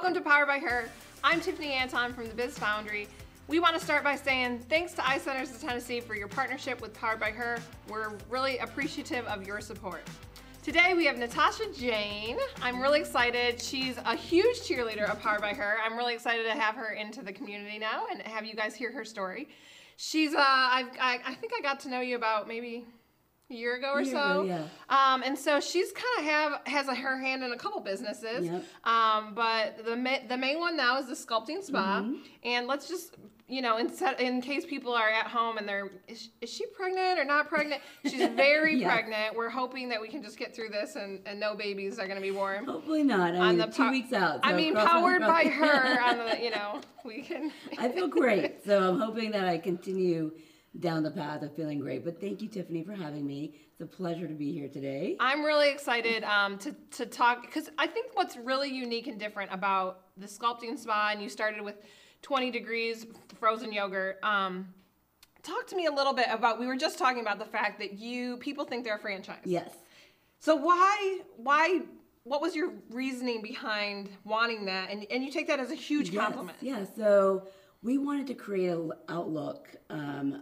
Welcome to Powered by Her. I'm Tiffany Anton from the Biz Foundry. We want to start by saying thanks to Eye Centers of Tennessee for your partnership with Powered by Her. We're really appreciative of your support. Today we have Natasha Jane. I'm really excited. She's a huge cheerleader of Powered by Her. I'm really excited to have her into the community now and have you guys hear her story. She's, I think I got to know you about maybe a year ago or so. Yeah. And so she's kind of has her hand in a couple businesses. Yep. But the main one now is the Sculpting Spa. Mm-hmm. And let's just, you know, in case people are at home and they're, is she pregnant or not pregnant? She's very yeah. pregnant. We're hoping that we can just get through this and no babies are going to be born. Hopefully not. I mean, 2 weeks out. So I mean, powered by her on the, you know, we can. I feel great. So I'm hoping that I continue down the path of feeling great. But thank you, Tiffany, for having me. It's a pleasure to be here today. I'm really excited to talk, because I think what's really unique and different about the Sculpting Spa, and you started with 20 Degrees Frozen Yogurt. Talk to me a little bit about, we were just talking about the fact that people think they're a franchise. Yes. So what was your reasoning behind wanting that? And you take that as a huge compliment. Yeah, so we wanted to create an outlook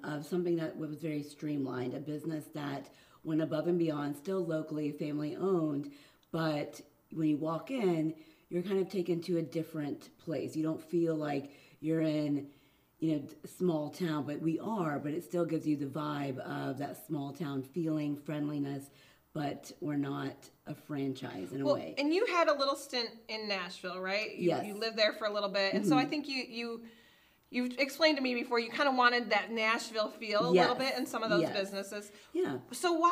of something that was very streamlined, a business that went above and beyond, still locally family owned, but when you walk in, you're kind of taken to a different place. You don't feel like you're in, you know, small town, but we are, but it still gives you the vibe of that small town feeling, friendliness, but we're not a franchise in a way. And you had a little stint in Nashville, right? Yes. You lived there for a little bit, and so I think you've explained to me before, you kind of wanted that Nashville feel a yes. little bit in some of those yes. businesses. Yeah. So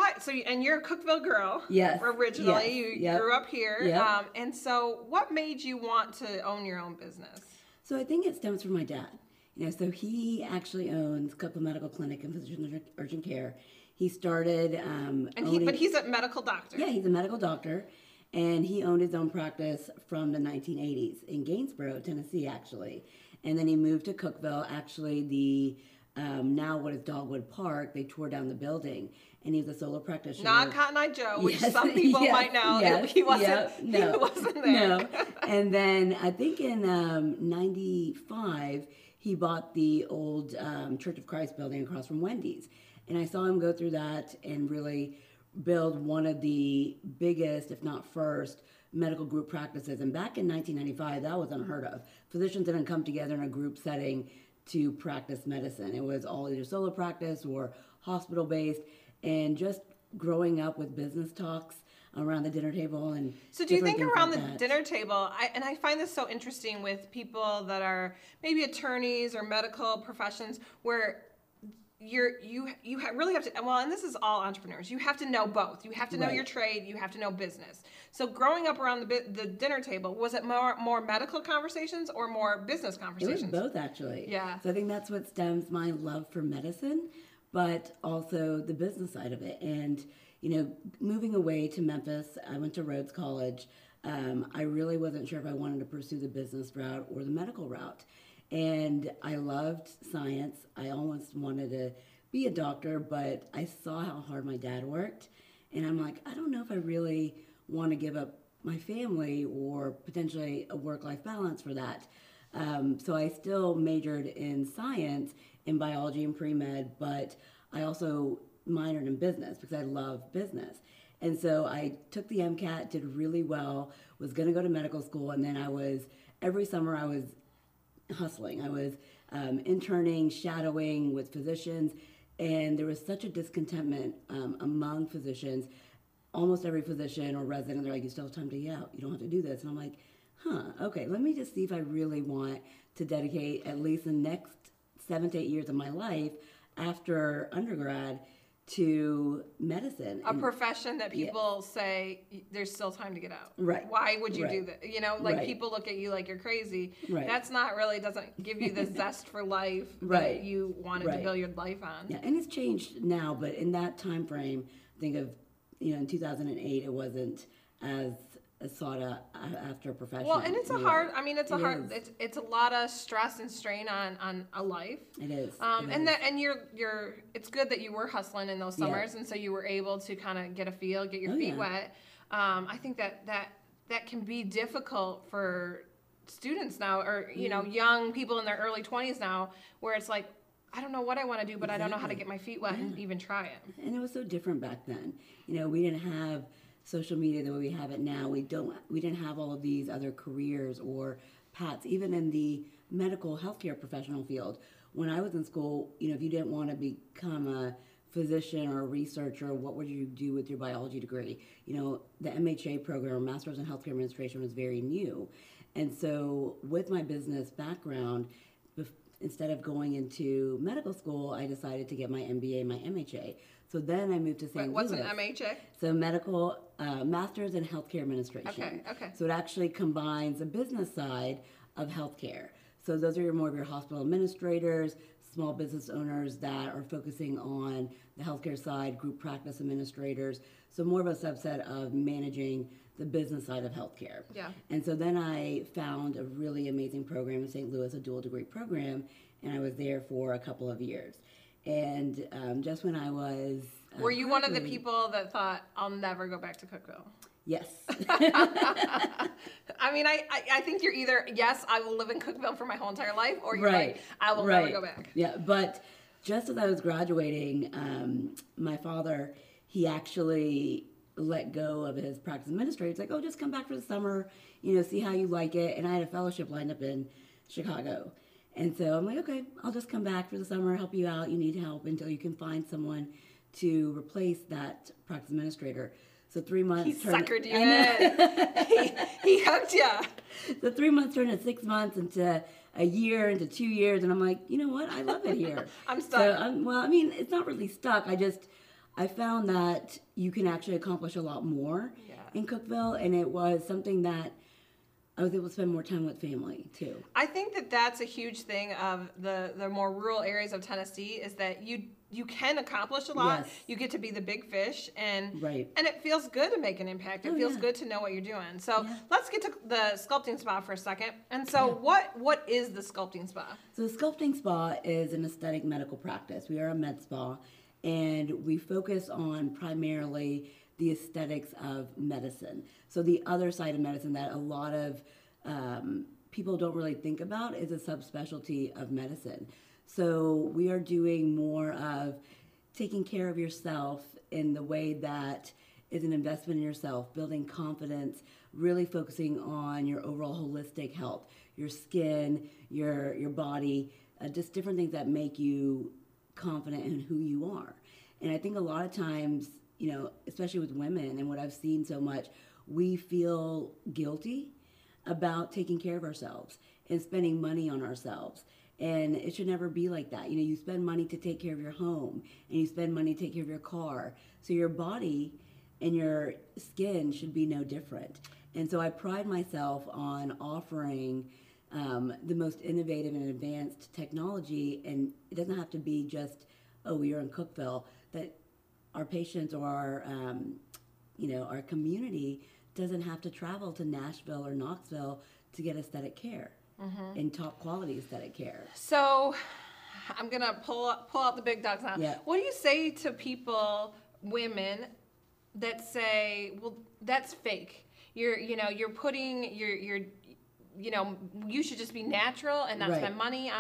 and you're a Cookeville girl. Yes. Originally, yes. you yep. grew up here. Yep. And so what made you want to own your own business? So I think it stems from my dad. You know, so he actually owns Cookeville Medical Clinic and Physician Urgent Care. He started but he's a medical doctor. Yeah, he's a medical doctor. And he owned his own practice from the 1980s in Gainesboro, Tennessee, actually. And then he moved to Cookeville, actually the, now what is Dogwood Park, they tore down the building, and he was a solo practitioner. Not Cotton Eye Joe, which yes, some people yes, might know, yes, he wasn't there. No. And then I think in 95, he bought the old Church of Christ building across from Wendy's. And I saw him go through that and really build one of the biggest, if not first, medical group practices. And back in 1995, that was unheard of. Physicians didn't come together in a group setting to practice medicine. It was all either solo practice or hospital-based. And just growing up with business talks around the dinner table and so do you think around like the dinner table, I find this so interesting with people that are maybe attorneys or medical professions where you really have to, well, and this is all entrepreneurs, you have to know both. You have to know right. your trade, you have to know business. So growing up around the dinner table, was it more medical conversations or more business conversations? It was both, actually. Yeah. So I think that's what stems my love for medicine, but also the business side of it. And, you know, moving away to Memphis, I went to Rhodes College. I really wasn't sure if I wanted to pursue the business route or the medical route. And I loved science. I almost wanted to be a doctor, but I saw how hard my dad worked. And I'm like, I don't know if I really want to give up my family or potentially a work-life balance for that. So I still majored in science, in biology and pre-med, but I also minored in business because I love business. And so I took the MCAT, did really well, was going to go to medical school, and then every summer I was hustling. I was interning, shadowing with physicians, and there was such a discontentment among physicians. Almost every physician or resident, they're like, you still have time to get out. You don't have to do this. And I'm like, okay, let me just see if I really want to dedicate at least the next 7 to 8 years of my life after undergrad to medicine. A profession that people yeah. say there's still time to get out. Right. Why would you right. do that? You know, like right. people look at you like you're crazy. Right. That's not really, doesn't give you the zest for life right. that you wanted right. to build your life on. Yeah, and it's changed now, but in that time frame, think of, you know, in 2008, it wasn't as sought after profession. Well, and it's a hard, I mean, it's a lot of stress and strain on a life. It is. It's good that you were hustling in those summers. Yeah. And so you were able to kind of get a feel, get your feet yeah. wet. I think that can be difficult for students now, or, you know, young people in their early 20s now, where it's like, I don't know what I want to do, but I don't know how to get my feet wet and even try it. And it was so different back then. You know, we didn't have social media the way we have it now. We didn't have all of these other careers or paths, even in the medical healthcare professional field. When I was in school, you know, if you didn't want to become a physician or a researcher, what would you do with your biology degree? You know, the MHA program, Master's in Healthcare Administration, was very new. And so with my business background, instead of going into medical school, I decided to get my MBA, my MHA. So then I moved to St. Louis. What's an MHA? So medical, Master's in Healthcare Administration. Okay, okay. So it actually combines the business side of healthcare. So those are more of your hospital administrators, small business owners that are focusing on the healthcare side, group practice administrators. So more of a subset of managing the business side of healthcare. Yeah. And so then I found a really amazing program in St. Louis, a dual degree program, and I was there for a couple of years. And just when I was... Were you one of the people that thought, I'll never go back to Cookeville? Yes. I mean, I think you're either, yes, I will live in Cookeville for my whole entire life, or you're like, I will never go back. Yeah, but just as I was graduating, my father, he actually let go of his practice administrator. He's like, oh, just come back for the summer, you know, see how you like it. And I had a fellowship lined up in Chicago. And so I'm like, okay, I'll just come back for the summer, help you out. You need help until you can find someone to replace that practice administrator. So 3 months. He suckered you in. he hooked you. So 3 months turned into 6 months, into a year, into 2 years. And I'm like, you know what? I love it here. I'm stuck. So well, I mean, it's not really stuck. I found that you can actually accomplish a lot more in Cookeville. And it was something that I was able to spend more time with family, too. I think that that's a huge thing of the more rural areas of Tennessee, is that you can accomplish a lot. Yes. You get to be the big fish, and and it feels good to make an impact. It feels good to know what you're doing. So let's get to the Sculpting Spa for a second. And so what is the Sculpting Spa? So the Sculpting Spa is an aesthetic medical practice. We are a med spa, and we focus on primarily the aesthetics of medicine. So the other side of medicine that a lot of people don't really think about is a subspecialty of medicine. So we are doing more of taking care of yourself in the way that is an investment in yourself, building confidence, really focusing on your overall holistic health, your skin, your body, just different things that make you confident in who you are. And I think a lot of times, you know, especially with women and what I've seen so much, we feel guilty about taking care of ourselves and spending money on ourselves. And it should never be like that. You know, you spend money to take care of your home, and you spend money to take care of your car. So your body and your skin should be no different. And so I pride myself on offering the most innovative and advanced technology. And it doesn't have to be just, oh, you're in Cookeville. That our patients or our community doesn't have to travel to Nashville or Knoxville to get aesthetic care. Mm-hmm. In top quality aesthetic care. So I'm going to pull out the big dogs now. Yeah. What do you say to people, women, that say, well, that's fake. You should just be natural and not spend money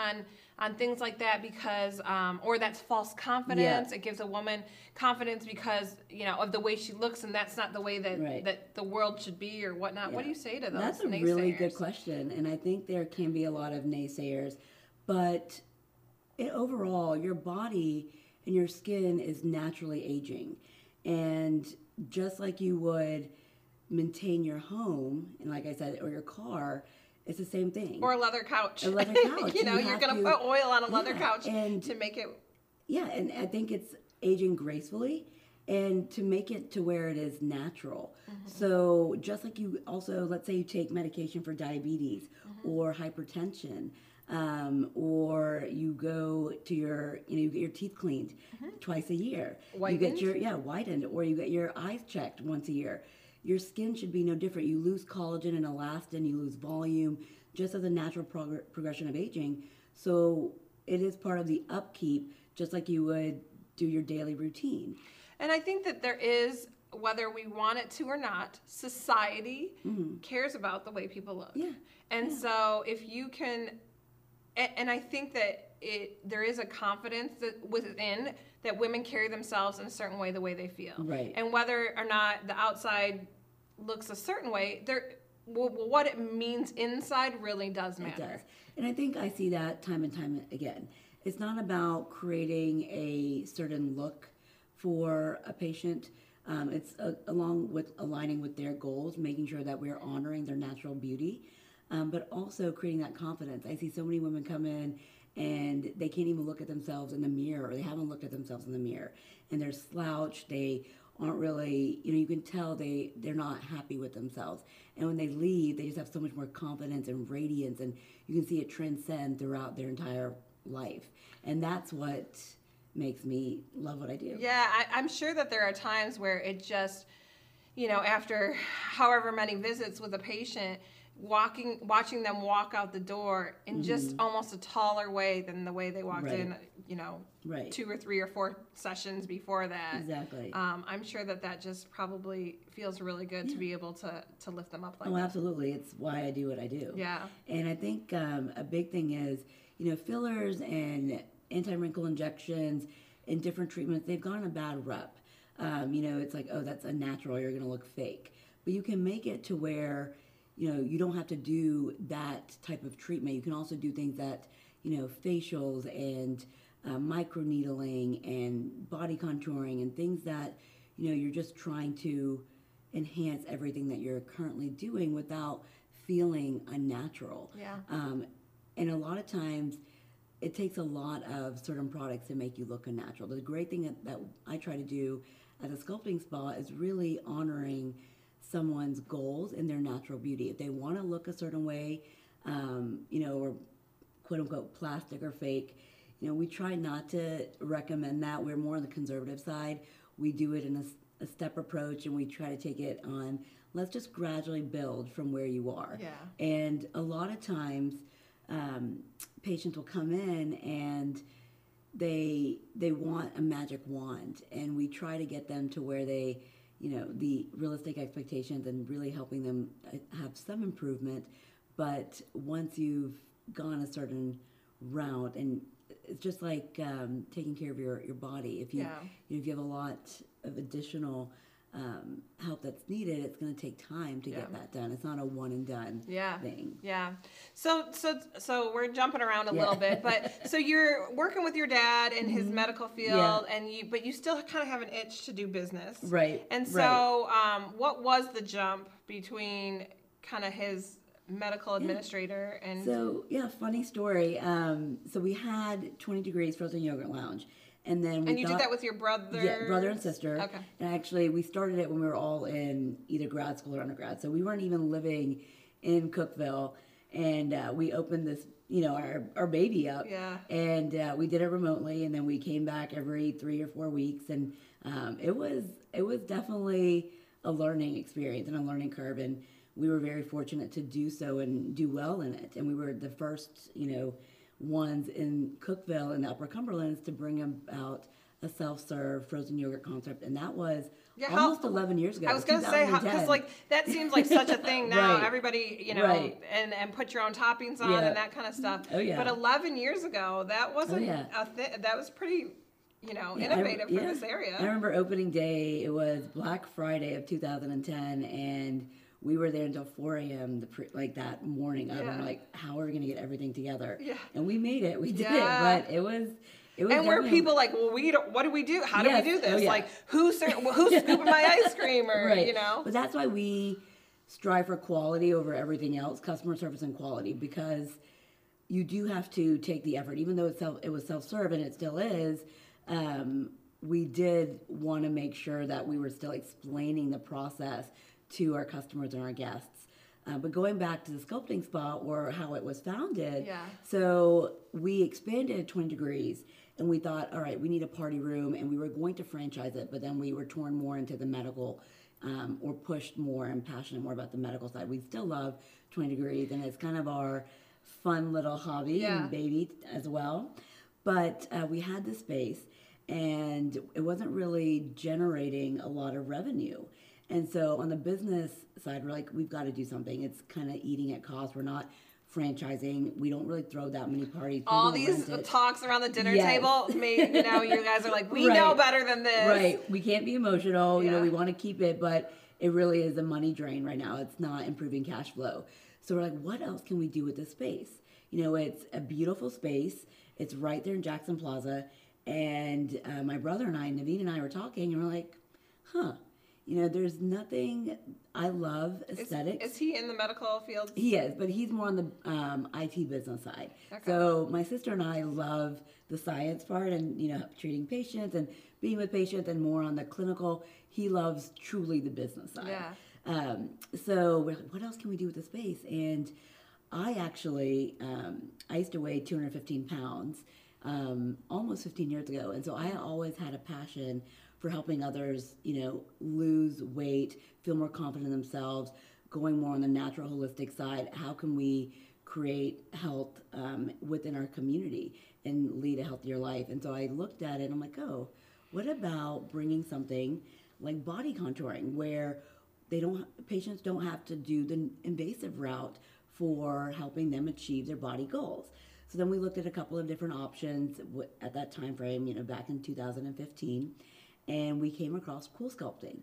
on things like that, because, or that's false confidence. Yeah. It gives a woman confidence because, you know, of the way she looks, and that's not the way that, that the world should be or whatnot. Yeah. What do you say to those naysayers? That's a really good question. And I think there can be a lot of naysayers, but overall, your body and your skin is naturally aging. And just like you would maintain your home, and like I said, or your car, it's the same thing. Or a leather couch. A leather couch. You're going to put oil on a leather couch to make it. Yeah, and I think it's aging gracefully, and to make it to where it is natural. Mm-hmm. So just like you also, let's say you take medication for diabetes or hypertension, or you go to your, you get your teeth cleaned twice a year. Whitened? You get your, whitened, or you get your eyes checked once a year. Your skin should be no different. You lose collagen and elastin, you lose volume, just as a natural progression of aging. So it is part of the upkeep, just like you would do your daily routine. And I think that there is whether we want it to or not, society cares about the way people look. Yeah. And so if you can, and I think that there is a confidence that within that women carry themselves in a certain way, the way they feel. Right. And whether or not the outside looks a certain way, what it means inside really does matter. It does. And I think I see that time and time again. It's not about creating a certain look for a patient. It's along with aligning with their goals, making sure that we're honoring their natural beauty, but also creating that confidence. I see so many women come in and they can't even look at themselves in the mirror, or they haven't looked at themselves in the mirror, and they're slouched, they aren't really, you can tell they're not happy with themselves. And when they leave, they just have so much more confidence and radiance, and you can see it transcend throughout their entire life. And that's what makes me love what I do. Yeah, I'm sure that there are times where it just, after however many visits with a patient, watching them walk out the door in just almost a taller way than the way they walked in, 2 or 3 or 4 sessions before that. Exactly. I'm sure that that just probably feels really good to be able to lift them up like that. Oh, absolutely. It's why I do what I do. Yeah. And I think a big thing is, fillers and anti-wrinkle injections and different treatments, they've gotten a bad rep. It's like, oh, that's unnatural, you're going to look fake. But you can make it to where, you don't have to do that type of treatment. You can also do things that, facials and microneedling and body contouring and things that, you're just trying to enhance everything that you're currently doing without feeling unnatural. Yeah. And a lot of times it takes a lot of certain products to make you look unnatural. The great thing that I try to do at a sculpting spa is really honoring someone's goals and their natural beauty. If they want to look a certain way, or quote unquote plastic or fake, we try not to recommend that. We're more on the conservative side. We do it in a step approach, and we try to take it on, let's just gradually build from where you are. Yeah. And a lot of times, patients will come in and they want a magic wand, and we try to get them to where they, the realistic expectations and really helping them have some improvement. But once you've gone a certain route, and it's just like taking care of your body. If you if you have a lot of additional help that's needed, it's going to take time to get that done. It's not a one and done thing. Yeah. So we're jumping around a little bit, but so you're working with your dad in his medical field, and but you still kind of have an itch to do business, right? And so, what was the jump between kind of his medical administrator and? So funny story. So we had 20 Degrees Frozen Yogurt Lounge. And then you did that with your brother? Yeah, brother and sister. Okay. And actually, we started it when we were all in either grad school or undergrad. So we weren't even living in Cookeville. And we opened this, our baby up. Yeah. And we did it remotely. And then we came back every 3 or 4 weeks. And it was definitely a learning experience and a learning curve. And we were very fortunate to do so and do well in it. And we were the first, ones in Cookeville and the Upper Cumberlands to bring about a self-serve frozen yogurt concept, and that was almost 11 years ago. I was going to say, because that seems like such a thing now. Everybody, and put your own toppings on and that kind of stuff. Oh yeah. But 11 years ago, that wasn't a thing. That was pretty, innovative for this area. I remember opening day. It was Black Friday of 2010, and we were there until 4 a.m. That morning. I was like, how are we gonna get everything together? Yeah. And we made it. We did it. But it was. And where people like, well, what do we do? How do we do this? Oh, yeah. Like, who's scooping my ice cream? Or But that's why we strive for quality over everything else, customer service and quality, because you do have to take the effort, even though it was self-serve, and it still is. We did want to make sure that we were still explaining the process to our customers and our guests. But going back to the sculpting spa or how it was founded, so we expanded 20 Degrees, and we thought, all right, we need a party room, and we were going to franchise it, but then we were torn more into the medical or pushed more and passionate more about the medical side. We still love 20 Degrees, and it's kind of our fun little hobby and baby as well. But we had the space, and it wasn't really generating a lot of revenue. And so on the business side, we're like, we've got to do something. It's kind of eating at cost. We're not franchising. We don't really throw that many parties. All these talks around the dinner table, you know, you guys are like, we know better than this. Right. We can't be emotional. Yeah. You know, we want to keep it, but it really is a money drain right now. It's not improving cash flow. So we're like, what else can we do with this space? You know, it's a beautiful space. It's right there in Jackson Plaza. And my brother and I, Naveen and I, were talking, and we're like, huh. You know, there's nothing. I love aesthetics. Is he in the medical field? He is, but he's more on the IT business side. Okay. So my sister and I love the science part and, you know, treating patients and being with patients and more on the clinical. He loves truly the business side. Yeah. So we're like, what else can we do with the space? And I actually, I used to weigh 215 pounds almost 15 years ago. And so I always had a passion for helping others, you know, lose weight, feel more confident in themselves, going more on the natural holistic side. How can we create health within our community and lead a healthier life? And so I looked at it and I'm like, oh, what about bringing something like body contouring where they don't, patients don't have to do the invasive route for helping them achieve their body goals. So then we looked at a couple of different options at that time frame, you know, back in 2015. And we came across CoolSculpting,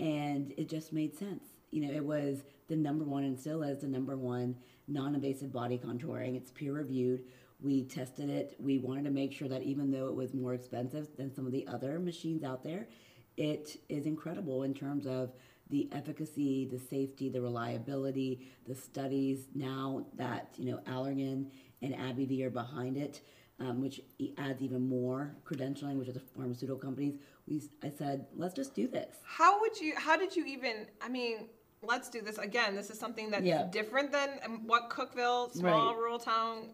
and it just made sense. You know, it was the number one, and still is the number one, non-invasive body contouring. It's peer-reviewed. We tested it. We wanted to make sure that even though it was more expensive than some of the other machines out there, it is incredible in terms of the efficacy, the safety, the reliability, the studies now that, you know, Allergan and AbbVie are behind it. Which adds even more credentialing, which are the pharmaceutical companies. I said, let's just do this. How did you even, I mean, let's do this again. This is something that's different than what Cookeville, small rural town.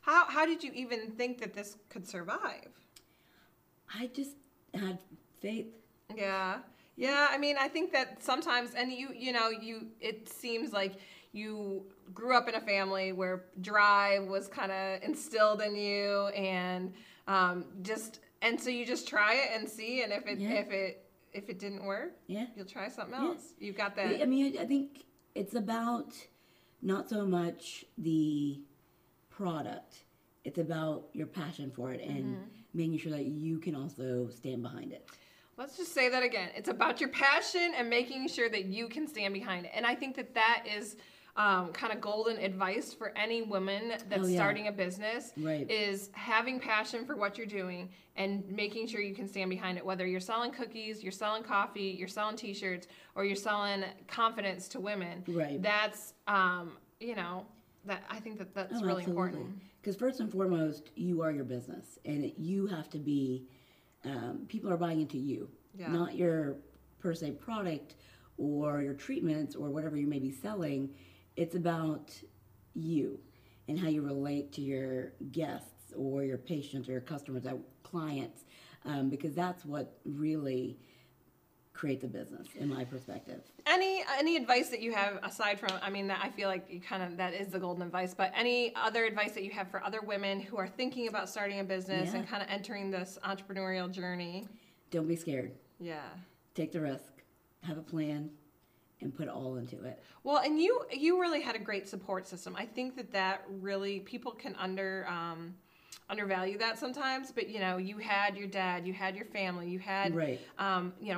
How did you even think that this could survive? I just had faith. Yeah. Yeah. I mean, I think that sometimes, and it seems like you grew up in a family where drive was kind of instilled in you, and so you just try it and see, and if it didn't work, you'll try something else. You've got that. I mean, I think it's about not so much the product; it's about your passion for it and making sure that you can also stand behind it. Let's just say that again. It's about your passion and making sure that you can stand behind it. And I think that that is kind of golden advice for any woman that's starting a business, is having passion for what you're doing and making sure you can stand behind it. Whether you're selling cookies, you're selling coffee, you're selling t-shirts, or you're selling confidence to women. Right. That's, I think that that's really important. Because first and foremost, you are your business, and you have to be... people are buying into you, not your per se product or your treatments or whatever you may be selling. It's about you and how you relate to your guests or your patients or your customers or clients, because that's what really creates a business, in my perspective. Any advice that you have aside from, I mean, that I feel like you kind of, that is the golden advice, but any other advice that you have for other women who are thinking about starting a business and kind of entering this entrepreneurial journey? Don't be scared. Yeah. Take the risk. Have a plan and put all into it. Well, and you really had a great support system. I think that really, people can undervalue that sometimes, but you know, you had your dad, you had your family, you had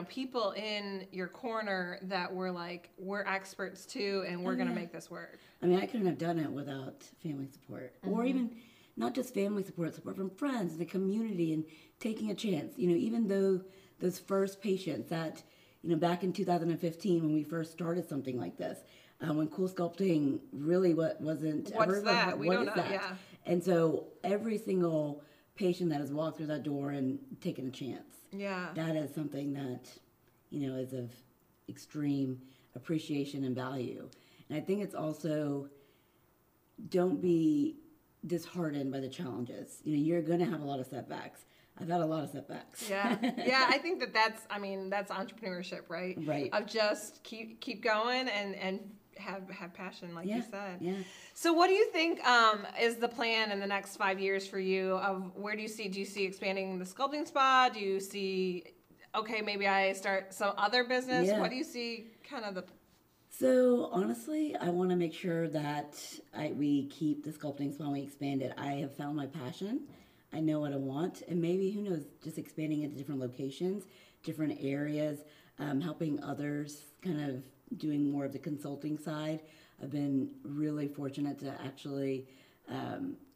people in your corner that were like, we're experts too, and we're gonna make this work. I mean, I couldn't have done it without family support, or even not just family support, support from friends, the community, and taking a chance. You know, even though those first patients that, you know, back in 2015 when we first started something like this, when CoolSculpting really wasn't ever. What's that? We don't know. Yeah. And so every single patient that has walked through that door and taken a chance, that is something that, you know, is of extreme appreciation and value. And I think it's also, don't be disheartened by the challenges. You know, you're going to have a lot of setbacks. I've had a lot of setbacks. Yeah. I think that's entrepreneurship, right? Right. Of just keep going and have passion, like you said. Yeah. So what do you think is the plan in the next 5 years for you? Of where do you see expanding the Sculpting Spa? Do you see, okay, maybe I start some other business? Yeah. What do you see kind of the... So honestly, I want to make sure that we keep the Sculpting Spa and we expand it. I have found my passion. I know what I want. And maybe, who knows, just expanding into different locations, different areas, helping others, kind of doing more of the consulting side. I've been really fortunate to actually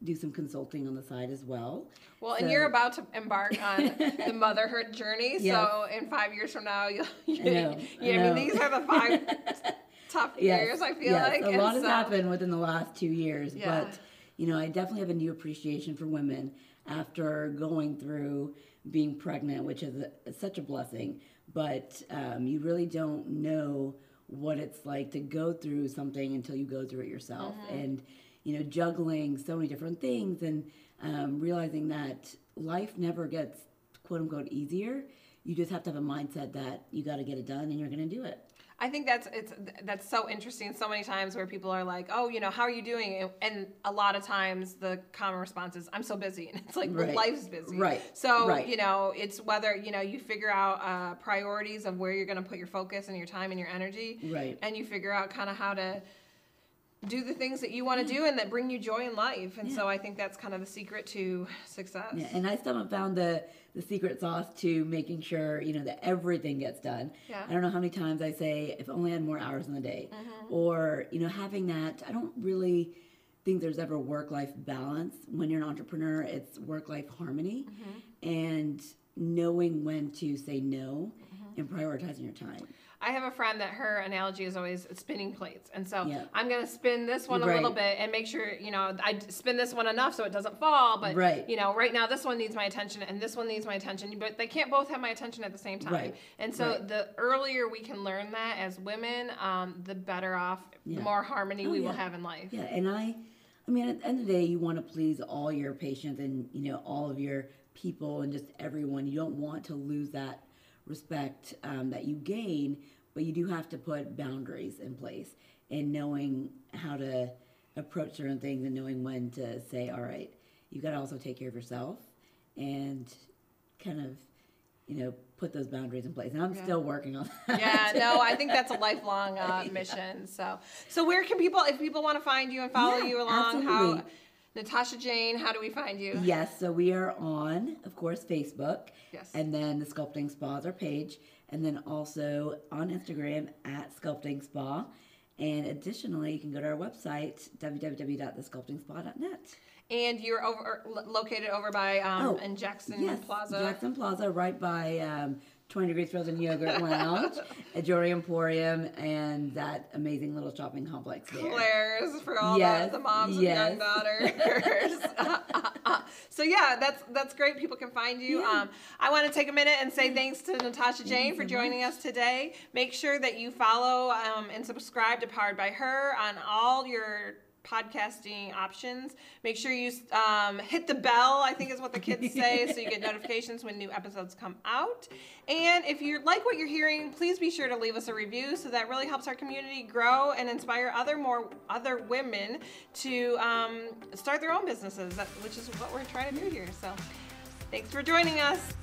do some consulting on the side as well. Well, so, and you're about to embark on the motherhood journey. Yes. So in 5 years from now, I mean, these are the 5 top years, I feel like. A lot has happened within the last 2 years. Yeah. But, you know, I definitely have a new appreciation for women after going through being pregnant, which is such a blessing. But you really don't know what it's like to go through something until you go through it yourself. Mm-hmm. And, you know, juggling so many different things and realizing that life never gets, quote unquote, easier. You just have to have a mindset that you got to get it done and you're going to do it. I think that's so interesting. So many times where people are like, oh, you know, how are you doing? And a lot of times the common response is, I'm so busy. And it's like, right. Life's busy. Right. So, right. You know, it's whether, you know, you figure out priorities of where you're going to put your focus and your time and your energy. Right. And you figure out kind of how to do the things that you want to do and that bring you joy in life. And so I think that's kind of the secret to success. Yeah, and I still haven't found the secret sauce to making sure, you know, that everything gets done. Yeah. I don't know how many times I say, if only I had more hours in the day. Mm-hmm. Or, you know, having that, I don't really think there's ever work-life balance. When you're an entrepreneur, it's work-life harmony. Mm-hmm. And knowing when to say no, mm-hmm. and prioritizing your time. I have a friend that her analogy is always spinning plates. And so I'm going to spin this one a little bit and make sure, you know, I spin this one enough so it doesn't fall. But, you know, right now this one needs my attention and this one needs my attention. But they can't both have my attention at the same time. Right. And so the earlier we can learn that as women, the better off, the more harmony we will have in life. Yeah, and I mean, at the end of the day, you want to please all your patients and, you know, all of your people and just everyone. You don't want to lose that respect that you gain, but you do have to put boundaries in place and knowing how to approach certain things and knowing when to say, all right, you got to also take care of yourself and kind of, you know, put those boundaries in place. And I'm still working on that. Yeah, no, I think that's a lifelong mission. So where can people, if people want to find you and follow you along, absolutely. How, Natasha Jane, how do we find you? Yes, so we are on, of course, Facebook. Yes. And then the Sculpting Spa is our page. And then also on Instagram at Sculpting Spa. And additionally, you can go to our website, www.thesculptingspa.net. And you're located over by in Jackson Plaza. Jackson Plaza, right by 20 Degrees Frozen Yogurt Lounge, a jewelry emporium, and that amazing little shopping complex there. Claire's for all the moms and young daughters. So that's great. People can find you. Yeah. I want to take a minute and say thanks to Natasha Jane for joining us today. Make sure that you follow and subscribe to Powered by Her on all your podcasting options. Make sure you hit the bell, I think is what the kids say, so you get notifications when new episodes come out. And if you like what you're hearing, please be sure to leave us a review, so that really helps our community grow and inspire other women to start their own businesses, which is what we're trying to do here. So thanks for joining us.